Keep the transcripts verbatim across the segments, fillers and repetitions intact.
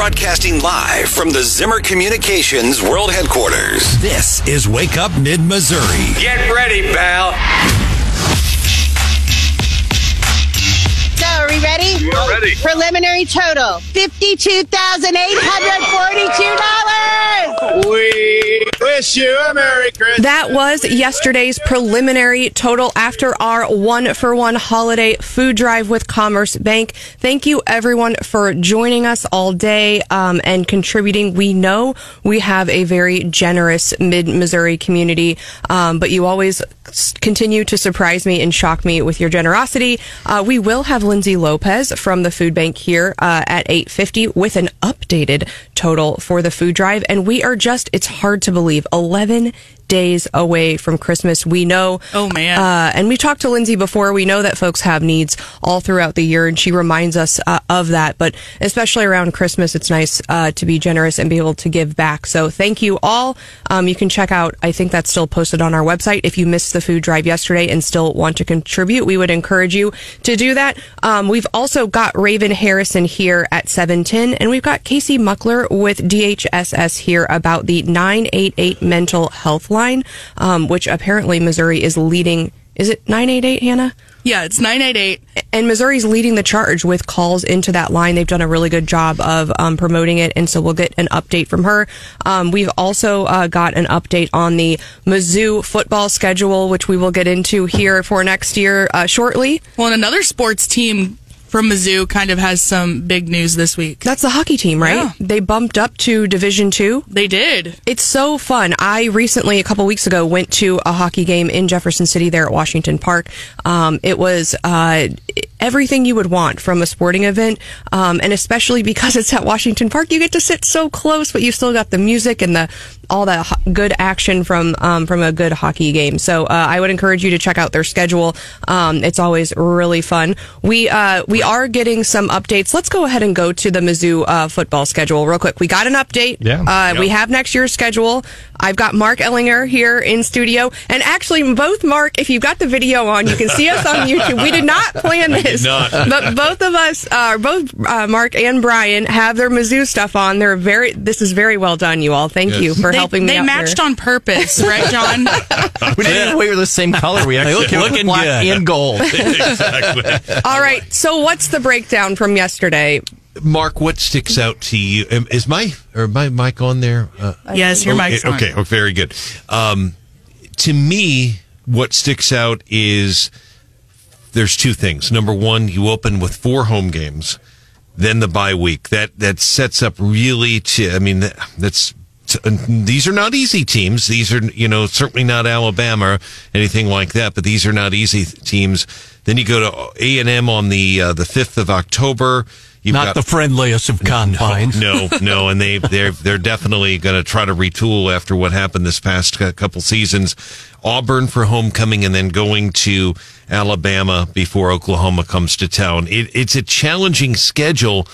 Broadcasting live from the Zimmer Communications World Headquarters. This is Wake Up Mid-Missouri. Get ready, pal. So, are we ready? We are ready. Preliminary total, fifty-two thousand eight hundred forty-two dollars. We wish you a Merry Christmas. That was yesterday's preliminary total after our one-for-one holiday food drive with Commerce Bank. Thank you, everyone, for joining us all day um, and contributing. We know we have a very generous Mid-Missouri community, um, but you always continue to surprise me and shock me with your generosity. Uh, we will have Lindsay Lopez from the food bank here uh, at eight fifty with an updated total for the food drive. And we are just, it's hard to believe, eleven days away from Christmas. We know. Oh, man. Uh, and we talked to Lindsay before. We know that folks have needs all throughout the year, and she reminds us uh, of that. But especially around Christmas, it's nice uh, to be generous and be able to give back. So thank you all. Um, you can check out, I think that's still posted on our website. If you missed the food drive yesterday and still want to contribute, we would encourage you to do that. Um, we've also got Raven Harrison here at seven ten, and we've got Casey Muckler with D H S S here about the nine eight eight mental health line. Um, which apparently Missouri is leading. Is it nine eight eight, Hannah? Yeah, it's nine eight eight. And Missouri's leading the charge with calls into that line. They've done a really good job of um, promoting it, and so we'll get an update from her. Um, we've also uh, got an update on the Mizzou football schedule, which we will get into here for next year uh, shortly. Well, and another sports team from Mizzou kind of has some big news this week. That's the hockey team, right? Yeah. They bumped up to Division Two. They did. It's so fun. I recently, a couple weeks ago, went to a hockey game in Jefferson City there at Washington Park. Um, it was uh, everything you would want from a sporting event, um, and especially because it's at Washington Park, you get to sit so close, but you still got the music and the all that ho- good action from um, from a good hockey game. So uh, I would encourage you to check out their schedule. Um, it's always really fun. We uh, we. We are getting some updates. Let's go ahead and go to the Mizzou uh, football schedule real quick. We got an update. Yeah, uh, yep. We have next year's schedule. I've got Mark Ellinger here in studio. And actually, both Mark, if you've got the video on, you can see us on YouTube. We did not plan this. Not. But both of us, uh, both uh, Mark and Brian, have their Mizzou stuff on. They're very. This is very well done, you all. Thank yes. you for they, helping me they out They matched here. On purpose, right, John? We didn't wear the same color. We actually look in black good. And gold. Exactly. All right, so what? What's the breakdown from yesterday? Mark, what sticks out to you? Is my or my mic on there? Uh, yes, your mic's on. Okay, oh, very good. Um, to me, what sticks out is there's two things. Number one, you open with four home games, then the bye week. That that sets up really to. I mean, that, that's these are not easy teams. These are you know certainly not Alabama or anything like that, but these are not easy teams. Then you go to A and M on the uh, the fifth of October. You've Not got, the friendliest of confines. No, no, no and they they're they're definitely going to try to retool after what happened this past couple seasons. Auburn for homecoming, and then going to Alabama before Oklahoma comes to town. It, it's a challenging schedule,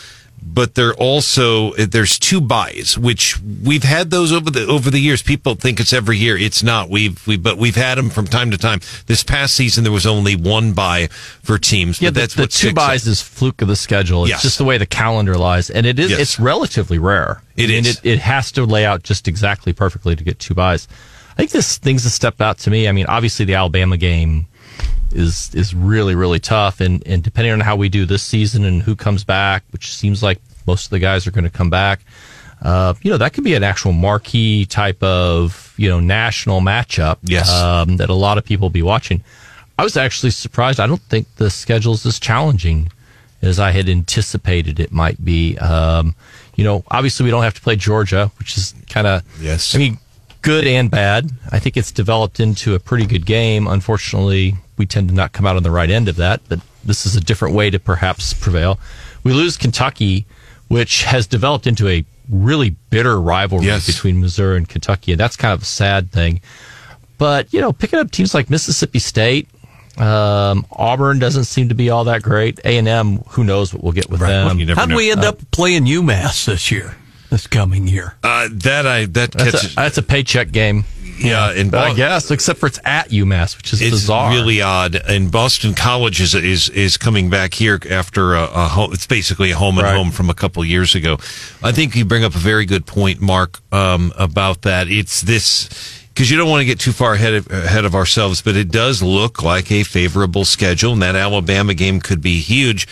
but there also there's two byes, which we've had those over the over the years. People think it's every year. It's not. We've we but we've had them from time to time. This past season there was only one bye for teams. Yeah, but the, that's the what two byes up. Is fluke of the schedule. It's yes. just the way the calendar lies, and it is yes. it's relatively rare. It I mean, is. It, it has to lay out just exactly perfectly to get two byes. I think this things that stepped out to me. I mean, obviously the Alabama game is is really, really tough. And, and depending on how we do this season and who comes back, which seems like most of the guys are going to come back, uh, you know, that could be an actual marquee type of, you know, national matchup yes. um, that a lot of people will be watching. I was actually surprised. I don't think the schedule's as challenging as I had anticipated it might be. Um, you know, obviously we don't have to play Georgia, which is kind of, yes. I mean, good and bad. I think it's developed into a pretty good game. Unfortunately, we tend to not come out on the right end of that, but this is a different way to perhaps prevail. We lose Kentucky, which has developed into a really bitter rivalry yes. between Missouri and Kentucky, and that's kind of a sad thing. But, you know, picking up teams like Mississippi State, um, Auburn doesn't seem to be all that great. A and M, who knows what we'll get with right. them. Well, How'd know. we end uh, up playing UMass this year, this coming year? Uh, that I that that's, catches, a, that's a paycheck game. Yeah, in Bo- I guess, except for it's at UMass, which is it's bizarre. It's really odd. And Boston College is is, is coming back here after a, a home, it's basically a home and right. home from a couple years ago. I think you bring up a very good point, Mark, um, about that. It's this. Because you don't want to get too far ahead of, ahead of ourselves, but it does look like a favorable schedule, and that Alabama game could be huge.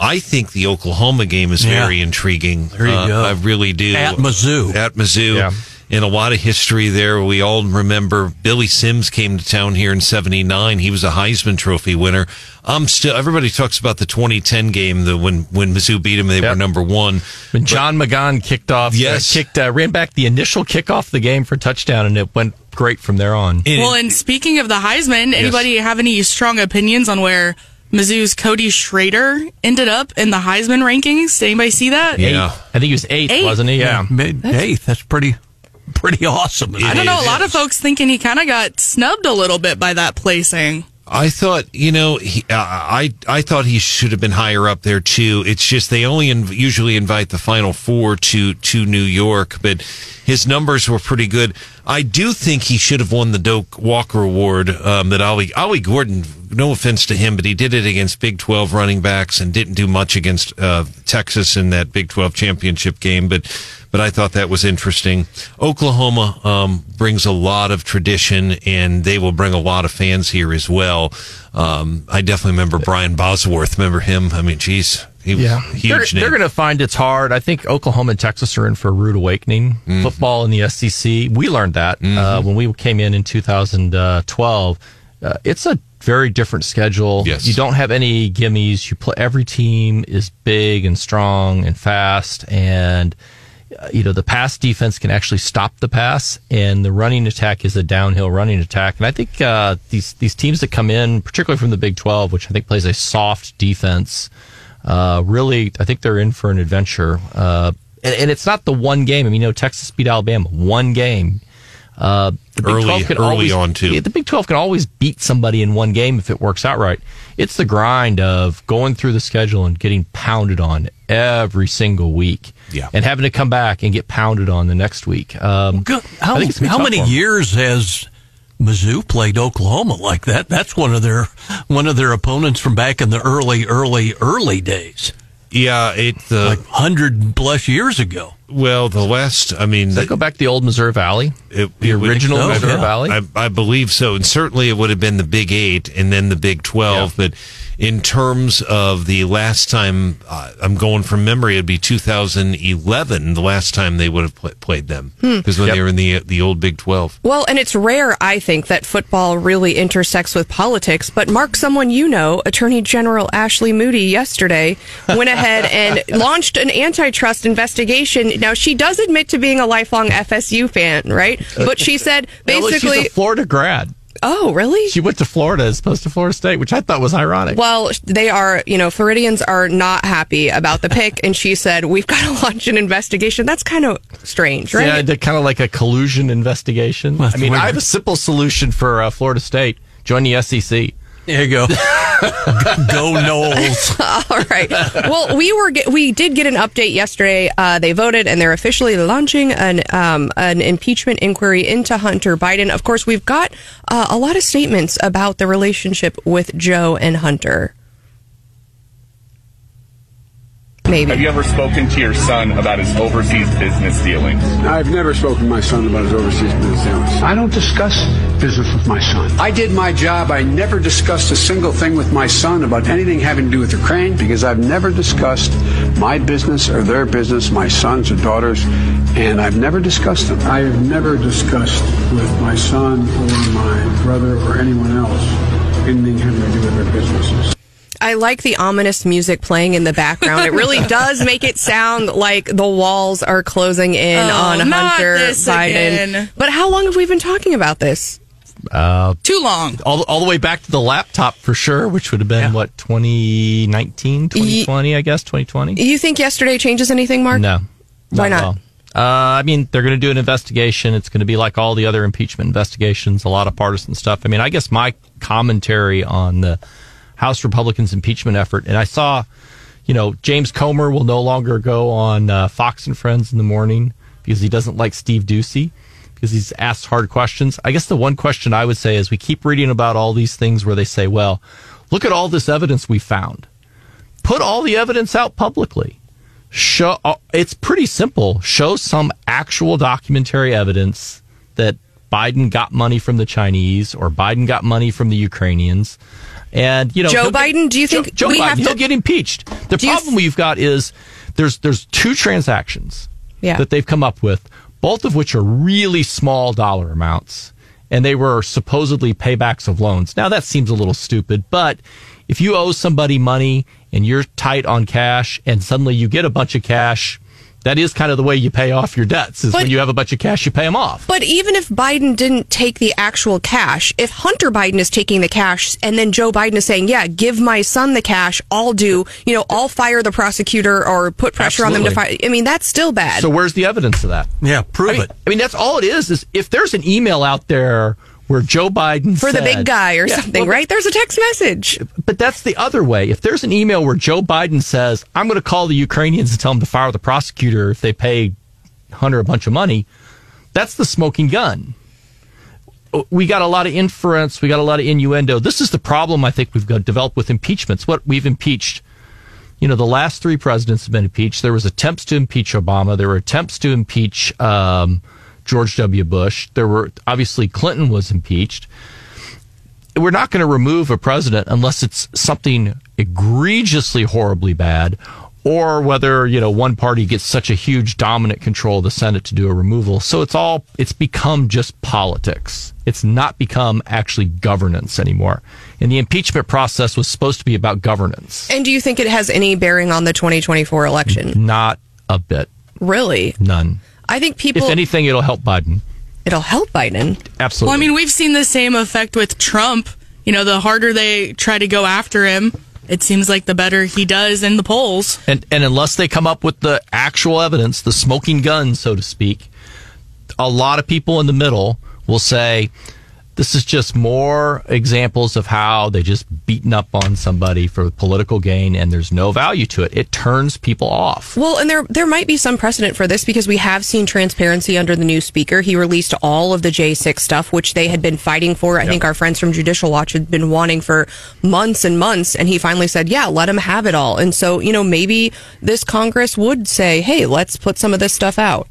I think the Oklahoma game is yeah. very intriguing. There you uh, go. I really do. At Mizzou. At Mizzou. Yeah. And a lot of history there. We all remember Billy Sims came to town here in seventy-nine. He was a Heisman Trophy winner. I'm still. Everybody talks about the twenty ten game, the when when Mizzou beat them, they yep. were number one. When John McGahn kicked off, yes, uh, kicked uh, ran back the initial kickoff of the game for touchdown, and it went great from there on. It, well, and speaking of the Heisman, anybody yes. have any strong opinions on where Mizzou's Cody Schrader ended up in the Heisman rankings? Did anybody see that? Yeah, eighth. I think he was eighth, eighth. wasn't he? Yeah, mid eighth. That's pretty. Pretty awesome. It I don't know. Is. A lot of folks thinking he kind of got snubbed a little bit by that placing. I thought, you know, he, uh, I I thought he should have been higher up there too. It's just they only inv- usually invite the Final Four to to New York, but his numbers were pretty good. I do think he should have won the Doak Walker Award. Um, that Ollie Ollie Gordon. No offense to him, but he did it against Big twelve running backs and didn't do much against uh, Texas in that Big twelve championship game. But but I thought that was interesting. Oklahoma um, brings a lot of tradition, and they will bring a lot of fans here as well. Um, I definitely remember Brian Bosworth. Remember him? I mean, geez. He was yeah. huge. They're, they're going to find it's hard. I think Oklahoma and Texas are in for a rude awakening. Mm-hmm. Football in the S E C, we learned that mm-hmm. uh, when we came in in two thousand twelve. Uh, it's a very different schedule. Yes. You don't have any gimmies. You play every team is big and strong and fast, and uh, you know the pass defense can actually stop the pass, and the running attack is a downhill running attack. And I think uh, these these teams that come in, particularly from the Big twelve, which I think plays a soft defense, uh, really I think they're in for an adventure. Uh, and, and it's not the one game. I mean, you know, Texas beat Alabama one game. Uh, the Big early, twelve can early always, on too. The Big twelve can always beat somebody in one game if it works out right. It's the grind of going through the schedule and getting pounded on every single week, yeah, and having to come back and get pounded on the next week. Um, Good. How, I think it's how many years has Mizzou played Oklahoma like that? That's one of their one of their opponents from back in the early, early, early days. Yeah, it's uh, like hundred plus years ago. Well, the last, I mean, does that the, go back to the old Missouri Valley, it, the it original would, Missouri yeah. Valley. I, I believe so, and certainly it would have been the Big Eight and then the Big Twelve. Yeah. But in terms of the last time, uh, I'm going from memory, it'd be two thousand eleven. The last time they would have pl- played them because hmm. when yep. they were in the the old Big Twelve. Well, and it's rare, I think, that football really intersects with politics. But Mark, someone you know, Attorney General Ashley Moody, yesterday went ahead and launched an antitrust investigation. Now, she does admit to being a lifelong F S U fan, right? But she said basically... She's a Florida grad. Oh, really? She went to Florida as opposed to Florida State, which I thought was ironic. Well, they are, you know, Floridians are not happy about the pick, and she said, we've got to launch an investigation. That's kind of strange, right? Yeah, kind of like a collusion investigation. Well, I mean, weird. I have a simple solution for uh, Florida State. Join the S E C. There you go. Go Knowles. All right. Well, we were get, we did get an update yesterday. Uh, they voted, and they're officially launching an um, an impeachment inquiry into Hunter Biden. Of course, we've got uh, a lot of statements about the relationship with Joe and Hunter. Maybe. Have you ever spoken to your son about his overseas business dealings? I've never spoken to my son about his overseas business dealings. I don't discuss business with my son. I did my job. I never discussed a single thing with my son about anything having to do with Ukraine because I've never discussed my business or their business, my sons or daughters, and I've never discussed them. I have never discussed with my son or my brother or anyone else anything having to do with their businesses. I like the ominous music playing in the background. It really does make it sound like the walls are closing in oh, on Hunter Biden. Again. But how long have we been talking about this? Uh, Too long. All, all the way back to the laptop for sure, which would have been, yeah. what, twenty nineteen, twenty twenty, I guess, twenty twenty? You think yesterday changes anything, Mark? No. Why not? not? Uh, I mean, they're going to do an investigation. It's going to be like all the other impeachment investigations, a lot of partisan stuff. I mean, I guess my commentary on the House Republicans' impeachment effort. And I saw, you know, James Comer will no longer go on uh, Fox and Friends in the morning because he doesn't like Steve Ducey. because he's asked hard questions. I guess the one question I would say is we keep reading about all these things where they say, well, look at all this evidence we found. Put all the evidence out publicly. Show, it's pretty simple. Show some actual documentary evidence that Biden got money from the Chinese or Biden got money from the Ukrainians. And, you know, Joe Biden, do you think Joe, Joe we Biden, have to, he'll get impeached? The problem you, we've got is there's there's two transactions yeah. that they've come up with, both of which are really small dollar amounts, and they were supposedly paybacks of loans. Now, that seems a little stupid, but if you owe somebody money and you're tight on cash and suddenly you get a bunch of cash, that is kind of the way you pay off your debts, is but, when you have a bunch of cash, you pay them off. But even if Biden didn't take the actual cash, if Hunter Biden is taking the cash and then Joe Biden is saying, yeah, give my son the cash, I'll do, you know, I'll fire the prosecutor or put pressure Absolutely. on them to fire. I mean, that's still bad. So where's the evidence of that? Yeah, prove I mean, it. I mean, that's all it is, is if there's an email out there where Joe Biden For said, the big guy or yeah, something, well, right? There's a text message. But that's the other way. If there's an email where Joe Biden says, I'm going to call the Ukrainians and tell them to fire the prosecutor if they pay Hunter a bunch of money, that's the smoking gun. We got a lot of inference. We got a lot of innuendo. This is the problem I think we've got developed with impeachments. What we've impeached, you know, the last three presidents have been impeached. There was attempts to impeach Obama. There were attempts to impeach Um, George W. Bush. There were obviously Clinton was impeached. We're not going to remove a president unless it's something egregiously horribly bad, or whether, you know, one party gets such a huge dominant control of the Senate to do a removal. So it's all it's become just politics. It's not become actually governance anymore. And the impeachment process was supposed to be about governance. And do you think it has any bearing on the twenty twenty-four election? Not a bit. Really? None. I think people. If anything, it'll help Biden. It'll help Biden. Absolutely. Well, I mean, we've seen the same effect with Trump. You know, the harder they try to go after him, it seems like the better he does in the polls. And and unless they come up with the actual evidence, the smoking gun, so to speak, a lot of people in the middle will say, this is just more examples of how they just beaten up on somebody for political gain, and there's no value to it. It turns people off. Well, and there there might be some precedent for this because we have seen transparency under the new speaker. He released all of the J six stuff, which they had been fighting for. I yep. think our friends from Judicial Watch had been wanting for months and months, and he finally said, yeah, let him have it all. And so, you know, maybe this Congress would say, hey, let's put some of this stuff out.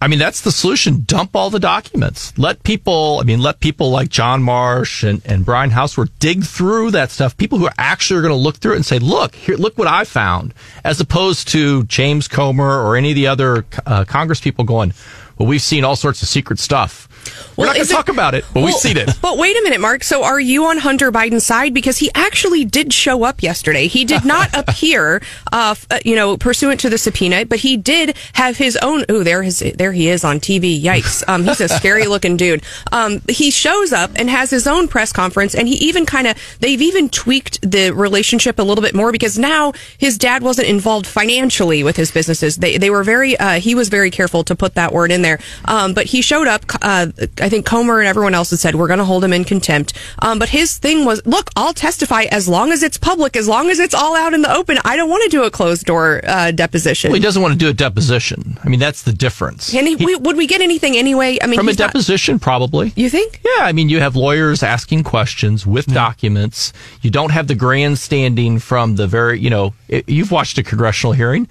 I mean, that's the solution. Dump all the documents. Let people, I mean, let people like John Marsh and, and Brian Houseworth dig through that stuff. People who are actually going to look through it and say, look, here, look what I found, as opposed to James Comer or any of the other uh, Congress people going, well, we've seen all sorts of secret stuff. We're well, not going to talk about it, but well, we've seen it. But wait a minute, Mark. So are you on Hunter Biden's side? Because he actually did show up yesterday. He did not appear, uh, you know, pursuant to the subpoena, but he did have his own. Oh, there his, there he is on T V. Yikes. Um, he's a scary looking dude. Um, he shows up and has his own press conference. And he even kind of they've even tweaked the relationship a little bit more, because now his dad wasn't involved financially with his businesses. They, they were very uh, he was very careful to put that word in there. Um, but he showed up. Uh, I think Comer and everyone else had said, we're going to hold him in contempt. Um, but his thing was, look, I'll testify as long as it's public, as long as it's all out in the open. I don't want to do a closed-door uh, deposition. Well, he doesn't want to do a deposition. I mean, that's the difference. And he, he, we, would we get anything anyway? I mean, From a deposition, not, probably. You think? Yeah, I mean, you have lawyers asking questions with yeah. documents. You don't have the grandstanding from the very, you know, it, you've watched a congressional hearing.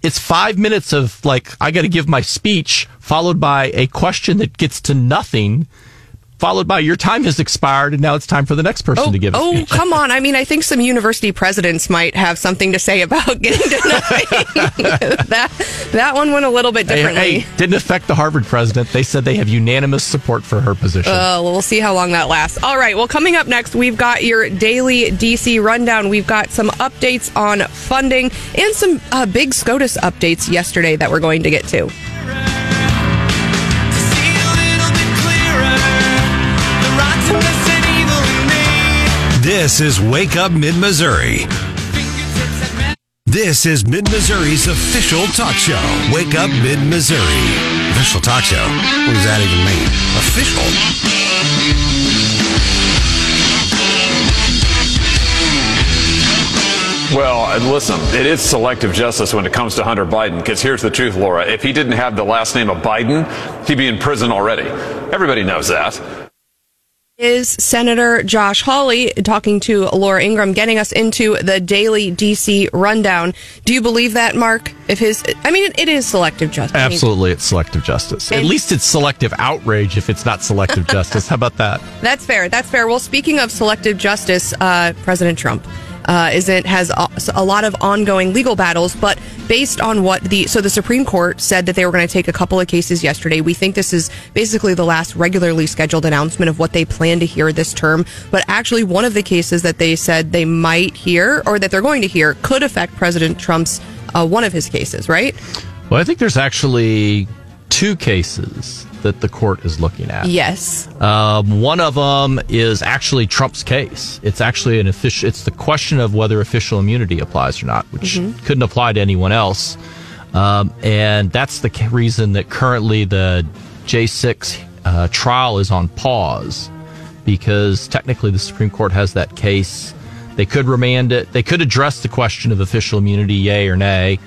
It's five minutes of, like, I got to give my speech, followed by a question that gets to nothing, followed by your time has expired, and now it's time for the next person oh, to give a oh, speech. Oh, come on. I mean, I think some university presidents might have something to say about getting to nothing. that, that one went a little bit differently. Hey, hey, didn't affect the Harvard president. They said they have unanimous support for her position. Uh, well, we'll see how long that lasts. All right. Well, coming up next, we've got your daily D C rundown. We've got some updates on funding and some uh, big SCOTUS updates yesterday that we're going to get to. This is Wake Up Mid-Missouri. This is Mid-Missouri's official talk show. Wake Up Mid-Missouri. Official talk show? What does that even mean? Official? Well, listen, it is selective justice when it comes to Hunter Biden, because here's the truth, Laura. If he didn't have the last name of Biden, he'd be in prison already. Everybody knows that. Is Senator Josh Hawley talking to Laura Ingraham, getting us into the daily D C rundown. Do you believe that, Mark? If his, I mean, it, it is selective justice. Absolutely, I mean, it's selective justice. At least it's selective outrage if it's not selective justice. How about that? That's fair. That's fair. Well, speaking of selective justice, uh, President Trump uh, isn't has a, a lot of ongoing legal battles, but based on what the so the Supreme Court said that they were going to take a couple of cases yesterday. We think this is basically the last regularly scheduled announcement of what they plan to hear this term. But actually, one of the cases that they said they might hear or that they're going to hear could affect President Trump's uh, one of his cases, right? Well, I think there's actually two cases that the court is looking at. Yes. Um, one of them is actually Trump's case. It's actually an official. It's the question of whether official immunity applies or not, which mm-hmm. couldn't apply to anyone else. Um, and that's the reason that currently the J six uh, trial is on pause, because technically the Supreme Court has that case. They could remand it. They could address the question of official immunity, yay or nay.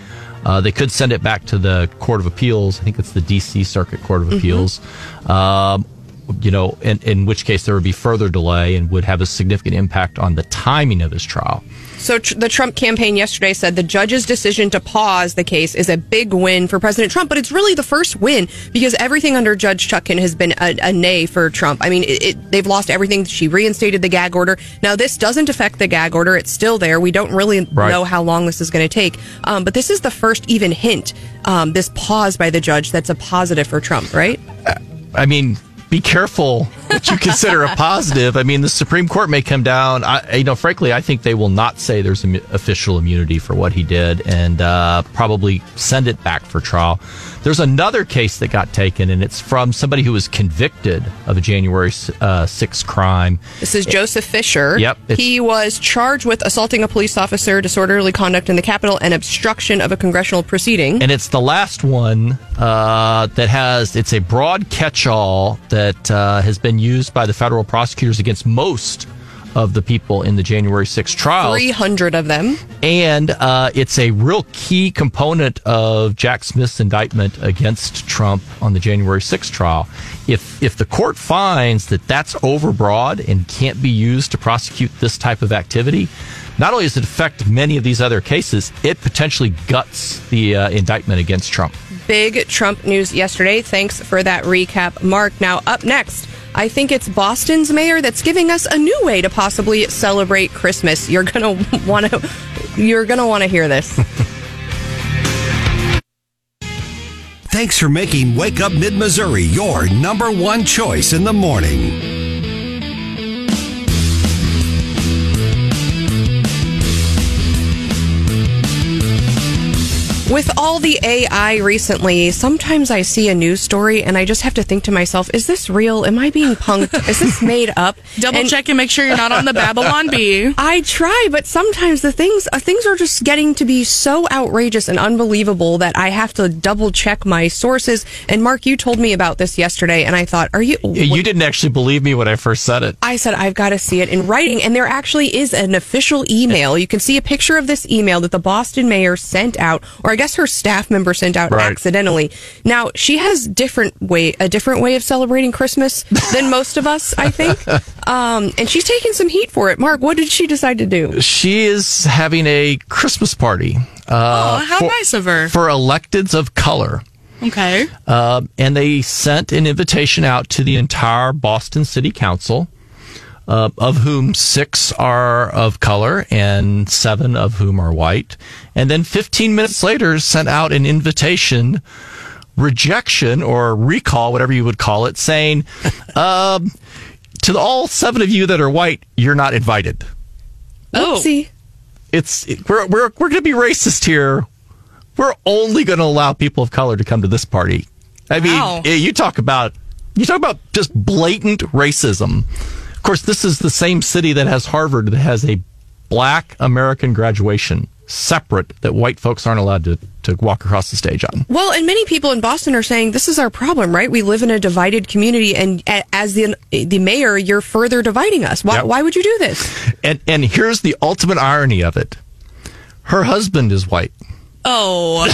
Uh, they could send it back to the Court of Appeals. I think it's the D C. Circuit Court of Appeals, mm-hmm. um, you know, in, in which case there would be further delay and would have a significant impact on the timing of his trial. So tr- the Trump campaign yesterday said the judge's decision to pause the case is a big win for President Trump, but it's really the first win because everything under Judge Chutkan has been a, a nay for Trump. I mean, it, it, they've lost everything. She reinstated the gag order. Now, this doesn't affect the gag order. It's still there. We don't really right. know how long this is going to take. Um, but this is the first even hint, um, this pause by the judge, that's a positive for Trump, right? I mean... Be careful what you consider a positive. I mean, the Supreme Court may come down. I, you know, frankly, I think they will not say there's im- official immunity for what he did and uh, probably send it back for trial. There's another case that got taken, and it's from somebody who was convicted of a January sixth crime. This is Joseph Fisher. Yep. He was charged with assaulting a police officer, disorderly conduct in the Capitol, and obstruction of a congressional proceeding. And it's the last one uh, that has, it's a broad catch-all that uh, has been used by the federal prosecutors against most of the people in the January sixth trial. three hundred of them. And uh, it's a real key component of Jack Smith's indictment against Trump on the January sixth trial. If if the court finds that that's overbroad and can't be used to prosecute this type of activity, not only does it affect many of these other cases, it potentially guts the uh, indictment against Trump. Big Trump news yesterday. Thanks for that recap, Mark. Now, up next, I think it's Boston's mayor that's giving us a new way to possibly celebrate Christmas. You're gonna want to. You're gonna want to hear this. Thanks for making Wake Up Mid-Missouri your number one choice in the morning. With all the A I recently, sometimes I see a news story and I just have to think to myself, is this real? Am I being punked? Is this made up? Double and check and make sure you're not on the Babylon Bee. I try, but sometimes the things uh, things are just getting to be so outrageous and unbelievable that I have to double check my sources. And Mark, you told me about this yesterday and I thought, are you... What? You didn't actually believe me when I first said it. I said, I've got to see it in writing. And there actually is an official email. You can see a picture of this email that the Boston mayor sent out, or I guess her staff member sent out right. accidentally. Now, she has different way a different way of celebrating Christmas than most of us, I think. Um, and she's taking some heat for it. Mark, what did she decide to do? She is having a Christmas party. Uh, oh, how for, nice of her. For electeds of color. Okay. Uh, and they sent an invitation out to the entire Boston City Council, uh, of whom six are of color and seven of whom are white. And then fifteen minutes later sent out an invitation rejection or recall, whatever you would call it, saying, um, to all seven of you that are white, you're not invited. Oh, see, it's we're, we're, we're going to be racist here. We're only going to allow people of color to come to this party. I wow. mean, you talk about you talk about just blatant racism. Of course, this is the same city that has Harvard that has a black American graduation separate that white folks aren't allowed to, to walk across the stage on. Well, and many people in Boston are saying this is our problem, right? We live in a divided community, and as the the mayor, you're further dividing us. Why, yep. why would you do this? And and here's the ultimate irony of it. Her husband is white. Oh.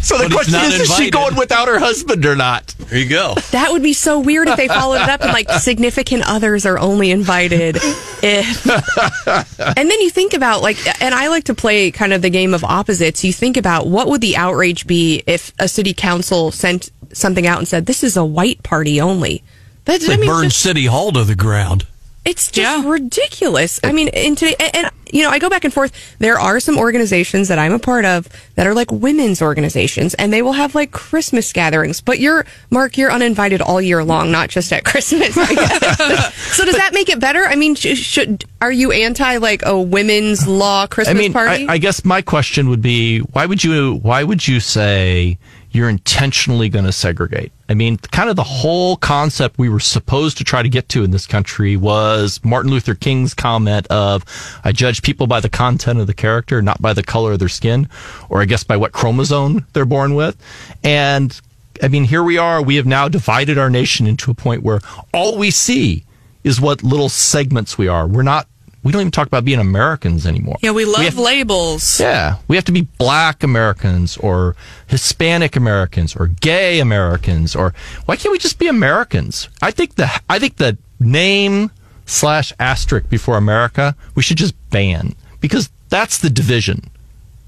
So the but question is, is she going without her husband or not? There you go. That would be so weird if they followed it up and, like, significant others are only invited if... And then you think about, like, and I like to play kind of the game of opposites. You think about what would the outrage be if a city council sent something out and said, this is a white party only. That, they I mean, burned just, City Hall to the ground. It's just yeah. ridiculous. I mean, in today, and, and you know, I go back and forth. There are some organizations that I'm a part of that are like women's organizations, and they will have like Christmas gatherings. But you're, Mark, you're uninvited all year long, not just at Christmas. So does but, that make it better? I mean, sh- should are you anti like a women's law Christmas I mean, party? I, I guess my question would be, why would you? Why would you say? You're intentionally going to segregate. I mean, kind of the whole concept we were supposed to try to get to in this country was Martin Luther King's comment of, I judge people by the content of the character, not by the color of their skin, or I guess by what chromosome they're born with. And, I mean, here we are. We have now divided our nation into a point where all we see is what little segments we are. We're not We don't even talk about being Americans anymore. Yeah, we love we have, labels. Yeah, we have to be black Americans or Hispanic Americans or gay Americans or why can't we just be Americans? I think the I think the name slash asterisk before America we should just ban because that's the division.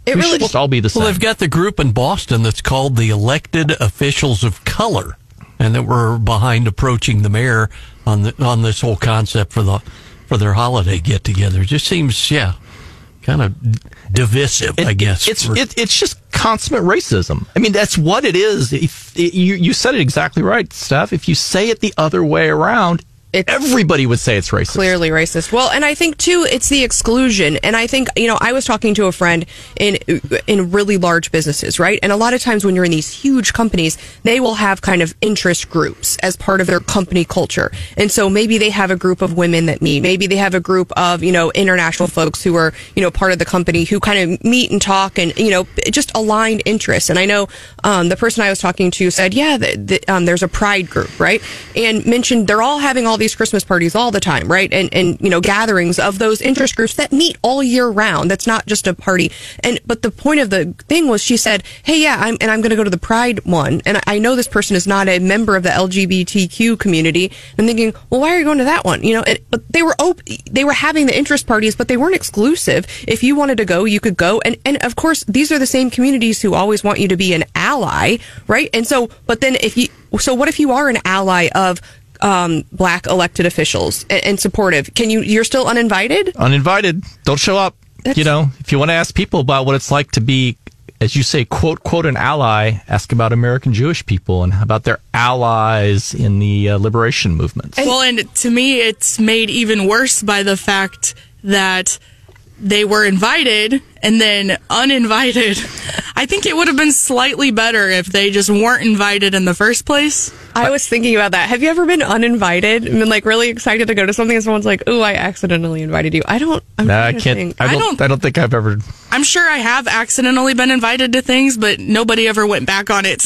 It we really should just all be the same. Well, they've got the group in Boston that's called the Elected Officials of Color, and that we're behind approaching the mayor on the, on this whole concept for the. For their holiday get together, it just seems yeah, kind of divisive. It, I guess it's it, it's just consummate racism. I mean, that's what it is. If, it, you you said it exactly right, Steph. If you say it the other way around, it's everybody would say it's racist. Clearly racist. Well, and I think too, it's the exclusion. And I think you know, I was talking to a friend in in really large businesses, right? And a lot of times when you're in these huge companies, they will have kind of interest groups as part of their company culture. And so maybe they have a group of women that meet. Maybe they have a group of you know international folks who are you know part of the company who kind of meet and talk and you know just aligned interests. And I know um, the person I was talking to said, yeah, the, the, um, there's a pride group, right? And mentioned they're all having all these Christmas parties all the time, right? And and you know gatherings of those interest groups that meet all year round. That's not just a party. And but the point of the thing was, she said, hey, yeah, I'm and I'm going to go to the pride one. And I know this person is not a member of the L G B T Q community. I'm thinking, well, why are you going to that one? You know, and, but they were op- they were having the interest parties, but they weren't exclusive. If you wanted to go, you could go. And and of course, these are the same communities who always want you to be an ally, right? And so, but then if you so what if you are an ally of Um, black elected officials and, and supportive. Can you? You're still uninvited. Uninvited. Don't show up. That's, you know, if you want to ask people about what it's like to be, as you say, quote quote an ally, ask about American Jewish people and about their allies in the uh, liberation movements. And, well, and to me, it's made even worse by the fact that they were invited and then uninvited. I think it would have been slightly better if they just weren't invited in the first place. I was thinking about that. Have you ever been uninvited and been like really excited to go to something and someone's like, "Ooh, I accidentally invited you." I don't. I'm nah, I can't. I don't, I don't. I don't think I've ever. I'm sure I have accidentally been invited to things, but nobody ever went back on it.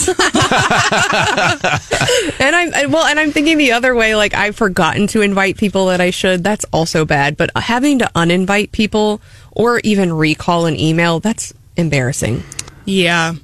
and I'm well, and I'm thinking the other way. Like I've forgotten to invite people that I should. That's also bad. But having to uninvite people or even recall an email, that's embarrassing. Yeah.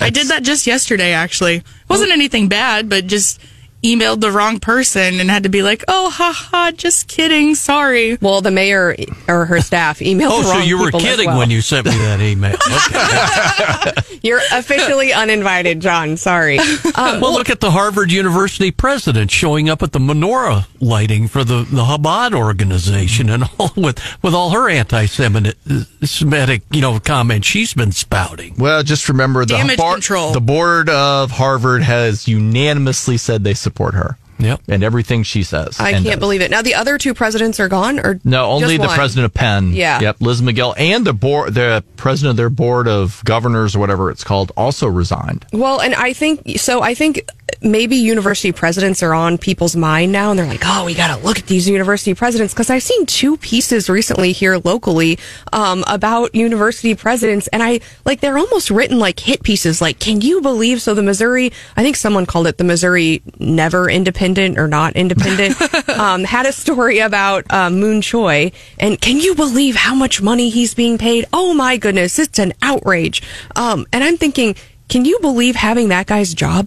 I did that just yesterday, actually. It wasn't anything bad, but just emailed the wrong person and had to be like, oh, haha, just kidding, sorry. Well, the mayor or her staff emailed oh, the wrong so you were kidding well. When you sent me that email. Okay. You're officially uninvited, John, sorry. Um, well, well, look at the Harvard University president showing up at the menorah lighting for the, the Chabad organization and all with, with all her anti-Semitic you know, comments she's been spouting. Well, just remember the, Har- the board of Harvard has unanimously said they support support her. Yep. And everything she says. I can't does. believe it. Now the other two presidents are gone or no, only the one? President of Penn. Yeah. Yep. Liz McGill and the board the president of their board of governors or whatever it's called also resigned. Well, and I think so I think maybe university presidents are on people's mind now and they're like, oh, we got to look at these university presidents because I've seen two pieces recently here locally um, about university presidents and I like they're almost written like hit pieces like can you believe so the Missouri I think someone called it the Missouri Never Independent independent or not independent, um, had a story about uh, Mun Choi. And can you believe how much money he's being paid? Oh, my goodness. It's an outrage. Um, and I'm thinking, can you believe having that guy's job?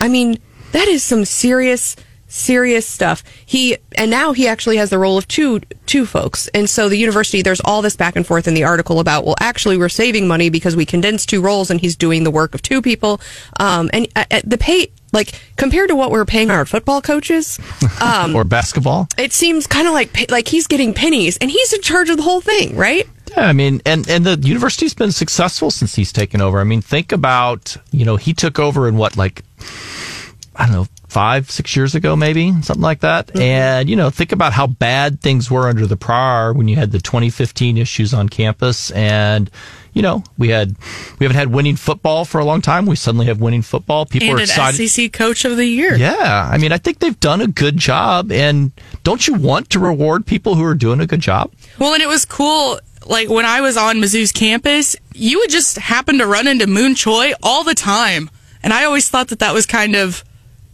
I mean, that is some serious... serious stuff. He and now he actually has the role of two two folks. And so the university, there's all this back and forth in the article about, well, actually we're saving money because we condensed two roles and he's doing the work of two people. Um, and uh, the pay, like compared to what we're paying our football coaches um, or basketball, it seems kind of like like he's getting pennies and he's in charge of the whole thing, right? Yeah, I mean, and, and the university's been successful since he's taken over. I mean, think about, you know, he took over in what, like, I don't know, five, six years ago, maybe, something like that. Mm-hmm. And, you know, think about how bad things were under the prior when you had the twenty fifteen issues on campus. And, you know, we had we haven't had winning football for a long time. We suddenly have winning football. People and are excited. S E C Coach of the Year. Yeah. I mean, I think they've done a good job. And don't you want to reward people who are doing a good job? Well, and it was cool. Like, when I was on Mizzou's campus, you would just happen to run into Mun Choi all the time. And I always thought that that was kind of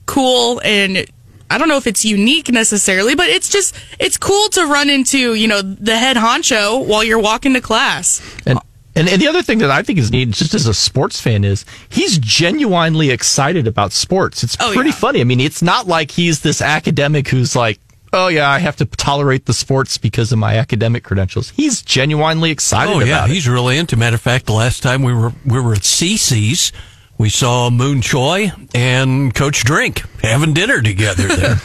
cool, and I don't know if it's unique necessarily, but it's just, it's cool to run into, you know, the head honcho while you're walking to class. And and, and the other thing that I think is neat, just as a sports fan, is he's genuinely excited about sports. It's oh, pretty yeah. funny. I mean, it's not like he's this academic who's like, oh yeah, I have to tolerate the sports because of my academic credentials. He's genuinely excited oh, about yeah, it. Oh yeah, he's really into. Matter of fact, the last time we were we were at C C's, we saw Mun Choi and Coach Drink having dinner together there.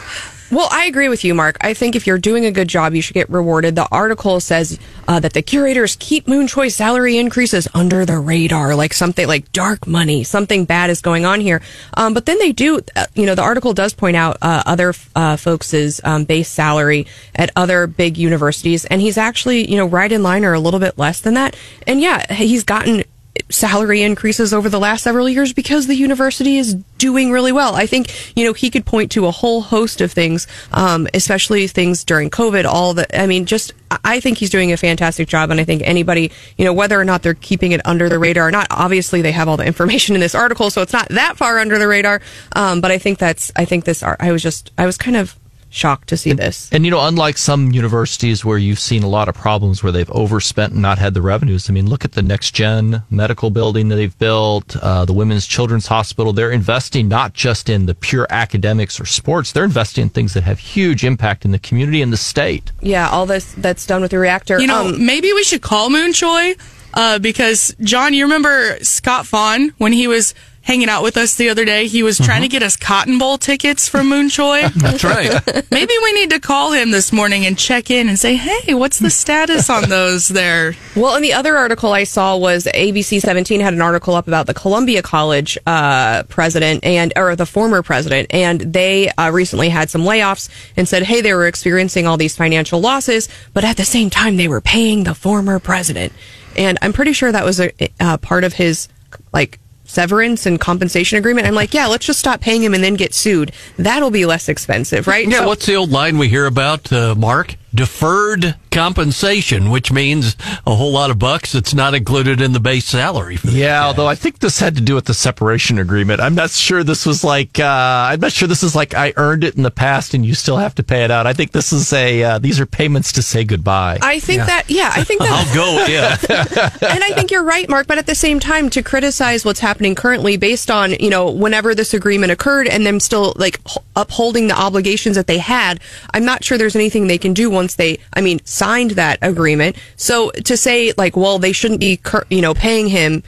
Well, I agree with you, Mark. I think if you're doing a good job, you should get rewarded. The article says uh, that the curators keep Mun Choi's salary increases under the radar, like something like dark money. Something bad is going on here. Um, but then they do, uh, you know, the article does point out uh, other uh, folks' um, base salary at other big universities. And he's actually, you know, right in line or a little bit less than that. And yeah, he's gotten salary increases over the last several years because the university is doing really well. I think, you know, he could point to a whole host of things, um, especially things during COVID, all the, I mean, just, I think he's doing a fantastic job. And I think anybody, you know, whether or not they're keeping it under the radar or not, obviously they have all the information in this article, so it's not that far under the radar. Um, but I think that's, I think this, I was just, I was kind of shocked to see and, this. And, you know, unlike some universities where you've seen a lot of problems where they've overspent and not had the revenues, I mean, look at the Next Gen medical building that they've built, uh, the Women's Children's Hospital. They're investing not just in the pure academics or sports. They're investing in things that have huge impact in the community and the state. Yeah, all this that's done with the reactor. You know, um, maybe we should call Mun Choi uh, because, John, you remember Scott Fawn when he was hanging out with us the other day? He was trying mm-hmm. to get us Cotton Bowl tickets from Mun Choi. That's right. Maybe we need to call him this morning and check in and say, hey, what's the status on those there? Well, and the other article I saw was A B C seventeen had an article up about the Columbia College uh, president and or the former president. And they uh, recently had some layoffs and said, hey, they were experiencing all these financial losses, but at the same time, they were paying the former president. And I'm pretty sure that was a uh, part of his, like, severance and compensation agreement. I'm like, yeah, let's just stop paying him and then get sued. That'll be less expensive, right? Yeah, so, what's the old line we hear about, uh, Mark? Deferred compensation, which means a whole lot of bucks that's not included in the base salary. Yeah, although I think this had to do with the separation agreement. I'm not sure this was like, uh, I'm not sure this is like I earned it in the past and you still have to pay it out. I think this is a, uh, these are payments to say goodbye. I think yeah. that, yeah, I think that. I'll go, yeah. And I think you're right, Mark, but at the same time, to criticize what's happening currently based on, you know, whenever this agreement occurred and them still like upholding the obligations that they had, I'm not sure there's anything they can do once they, I mean, signed that agreement. So to say like, well, they shouldn't be, you know, paying him,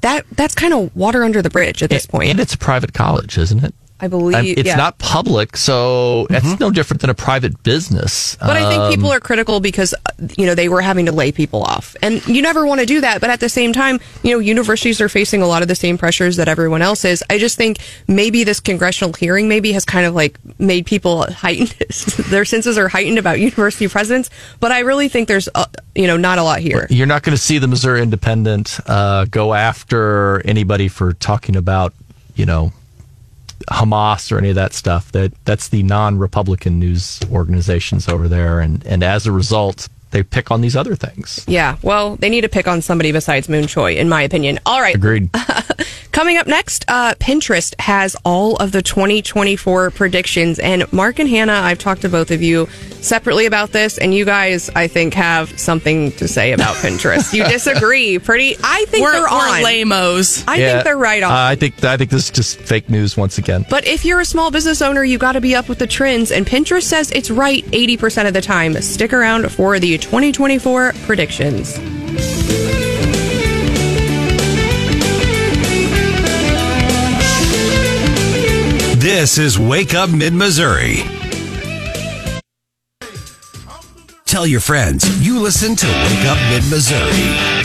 that that's kind of water under the bridge at this point. And it's a private college, isn't it? I believe I'm, it's yeah. not public, so mm-hmm. it's no different than a private business. But um, I think people are critical because, you know, they were having to lay people off, and you never want to do that. But at the same time, you know, universities are facing a lot of the same pressures that everyone else is. I just think maybe this congressional hearing maybe has kind of like made people heightened, their senses are heightened about university presidents. But I really think there's, uh, you know, not a lot here. You're not going to see the Missouri Independent uh, go after anybody for talking about, you know, Hamas or any of that stuff. That that's the non-Republican news organizations over there, and and as a result they pick on these other things. Yeah, well, they need to pick on somebody besides Mun Choi, in my opinion. All right, agreed. Coming up next, uh, Pinterest has all of the twenty twenty-four predictions. And Mark and Hannah, I've talked to both of you separately about this, and you guys, I think, have something to say about Pinterest. You disagree pretty... I think we're, they're we're on. lame-os. I yeah. think they're right on. Uh, I think I think this is just fake news once again. But if you're a small business owner, you got to be up with the trends, and Pinterest says it's right eighty percent of the time. Stick around for the twenty twenty-four predictions. This is Wake Up Mid-Missouri. Tell your friends you listen to Wake Up Mid-Missouri.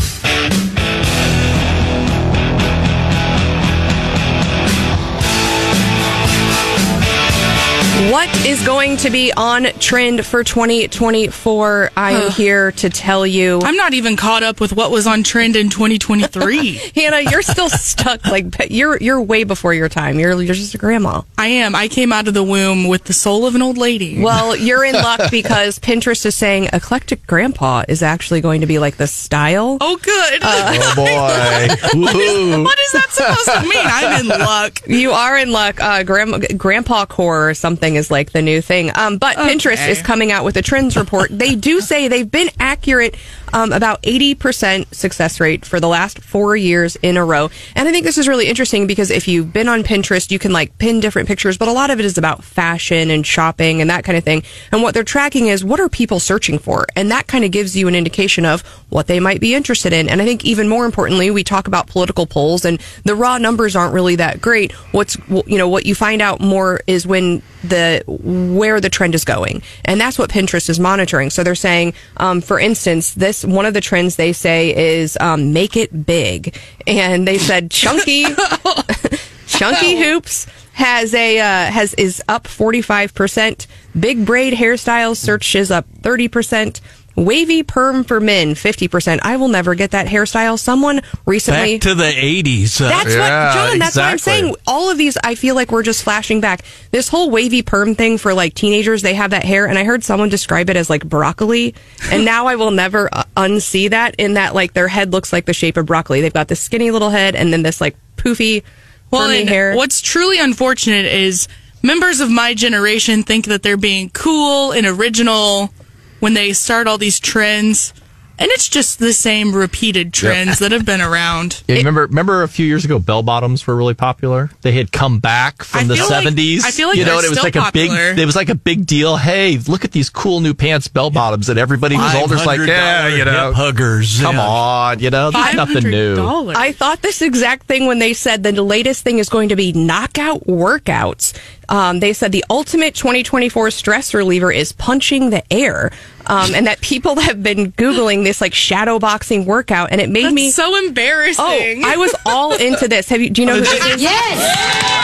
What is going to be on trend for twenty twenty-four? I am uh, here to tell you. I'm not even caught up with what was on trend in twenty twenty-three. Hannah, you're still stuck. Like you're you're way before your time. You're you're just a grandma. I am. I came out of the womb with the soul of an old lady. Well, you're in luck because Pinterest is saying eclectic grandpa is actually going to be like the style. Oh, good. Uh, oh boy. what, is, what is that supposed to mean? I'm in luck. You are in luck. Uh, grandma, grandpa core or something is like the new thing. Um, but okay. Pinterest is coming out with a trends report. They do say they've been accurate um, about eighty percent success rate for the last four years in a row. And I think this is really interesting because if you've been on Pinterest, you can like pin different pictures, but a lot of it is about fashion and shopping and that kind of thing. And what they're tracking is what are people searching for? And that kind of gives you an indication of what they might be interested in. And I think even more importantly, we talk about political polls and the raw numbers aren't really that great. What's, you know, what you find out more is when the The, where the trend is going. And that's what Pinterest is monitoring. So they're saying, um, for instance, this one of the trends they say is um, make it big. And they said chunky, chunky hoops has a, uh, has, is up forty-five percent. Big braid hairstyles search is up thirty percent. Wavy perm for men, fifty percent. I will never get that hairstyle. Someone recently... Back to the eighties. Uh, that's yeah, what, John, that's exactly. what I'm saying. All of these, I feel like we're just flashing back. This whole wavy perm thing for, like, teenagers, they have that hair, and I heard someone describe it as, like, broccoli, and now I will never uh, unsee that in that, like, their head looks like the shape of broccoli. They've got this skinny little head and then this, like, poofy, well, permy hair. What's truly unfortunate is members of my generation think that they're being cool and original... when they start all these trends, and it's just the same repeated trends yep. that have been around. Yeah, it, remember, remember a few years ago, bell bottoms were really popular. They had come back from I the seventies. Like, I feel like you know, they're it was still like popular. A big, it was like a big deal. Hey, look at these cool new pants, bell bottoms, and everybody was older is like, yeah, you know, huggers. Come yeah. on, you know, there's nothing new. I thought this exact thing when they said the latest thing is going to be knockout workouts. Um, they said the ultimate twenty twenty-four stress reliever is punching the air. Um, and that people have been Googling this like shadow boxing workout, and it made That's me so embarrassing. Oh, I was all into this. Have you? Do you know who this is? Yes.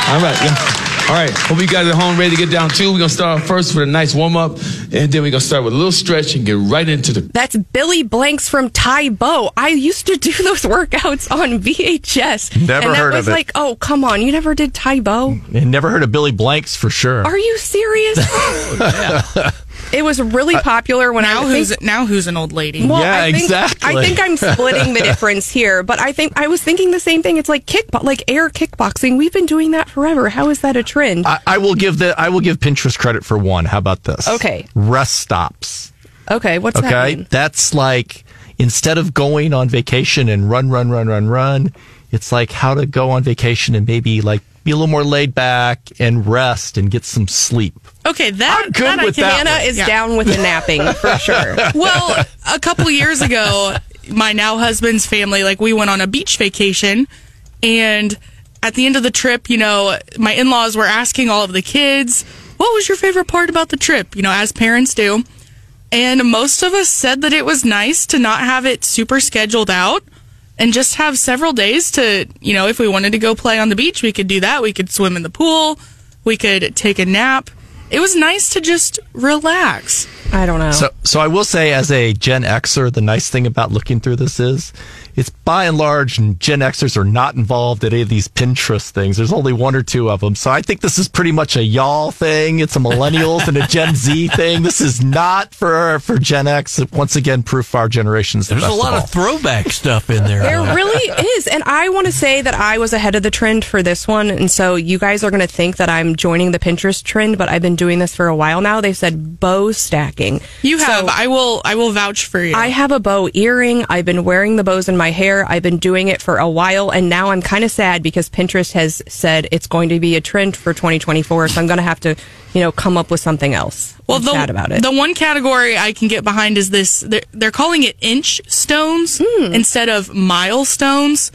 All right. Yeah. All right. Hope you guys at home ready to get down too. We're gonna start first with a nice warm up, and then we're gonna start with a little stretch and get right into the. That's Billy Blanks from Tai Bo. I used to do those workouts on V H S. Never and heard that was of like, it. Like, oh come on, you never did Tai Bo? Never heard of Billy Blanks for sure. Are you serious? Oh, yeah. It was really popular when now I was... Who's, now who's an old lady? Well, yeah, I think, exactly. I think I'm splitting the difference here, but I think I was thinking the same thing. It's like kick, like air kickboxing. We've been doing that forever. How is that a trend? I, I will give the I will give Pinterest credit for one. How about this? Okay. Rest stops. Okay, what's okay? that mean? That's like, instead of going on vacation and run, run, run, run, run, it's like how to go on vacation and maybe like be a little more laid back and rest and get some sleep. Okay, that, I'm good that with that Hannah is yeah. down with the napping for sure. Well, a couple years ago, my now husband's family, like we went on a beach vacation, and at the end of the trip, you know, my in-laws were asking all of the kids, what was your favorite part about the trip? You know, as parents do. And most of us said that it was nice to not have it super scheduled out. And just have several days to, you know, if we wanted to go play on the beach, we could do that. We could swim in the pool. We could take a nap. It was nice to just relax. I don't know. So, so I will say, as a Gen Xer, the nice thing about looking through this is, it's by and large, Gen Xers are not involved in any of these Pinterest things. There's only one or two of them. So I think this is pretty much a y'all thing. It's a millennials and a Gen Z thing. This is not for for Gen X. Once again, proof our generation's the best. There's a lot of, of throwback stuff in there. There though. Really is. And I want to say that I was ahead of the trend for this one. And so you guys are going to think that I'm joining the Pinterest trend, but I've been doing this for a while now. They said bow stacking. You have. So, I will I will vouch for you. I have a bow earring. I've been wearing the bows in my hair. I've been doing it for a while, and now I'm kind of sad because Pinterest has said it's going to be a trend for twenty twenty-four, so I'm going to have to, you know, come up with something else. Well, the, sad about it. The one category I can get behind is this. They're, they're calling it inch stones mm. instead of milestones.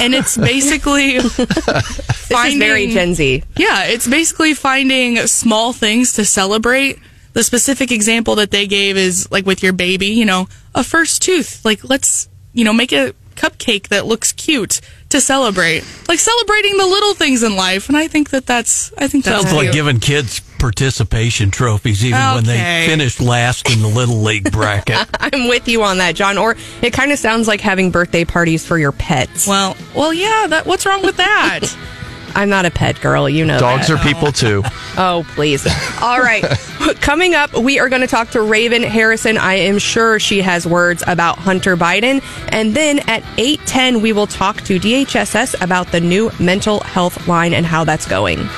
And it's basically finding... This is very Gen Z. Yeah, it's basically finding small things to celebrate. The specific example that they gave is, like, with your baby, you know, a first tooth. Like, let's, you know, make a cupcake that looks cute to celebrate. Like, celebrating the little things in life. And I think that that's... I think that's Sounds cute. Like giving kids participation trophies even okay. when they finished last in the Little League bracket. I'm with you on that, John. Or it kind of sounds like having birthday parties for your pets. Well, well, yeah. That, what's wrong with that? I'm not a pet girl, you know. Dogs that. Are people too. Oh, please. All right. Coming up, we are going to talk to Raven Harrison. I am sure she has words about Hunter Biden. And then at eight ten, we will talk to D H S S about the new mental health line and how that's going.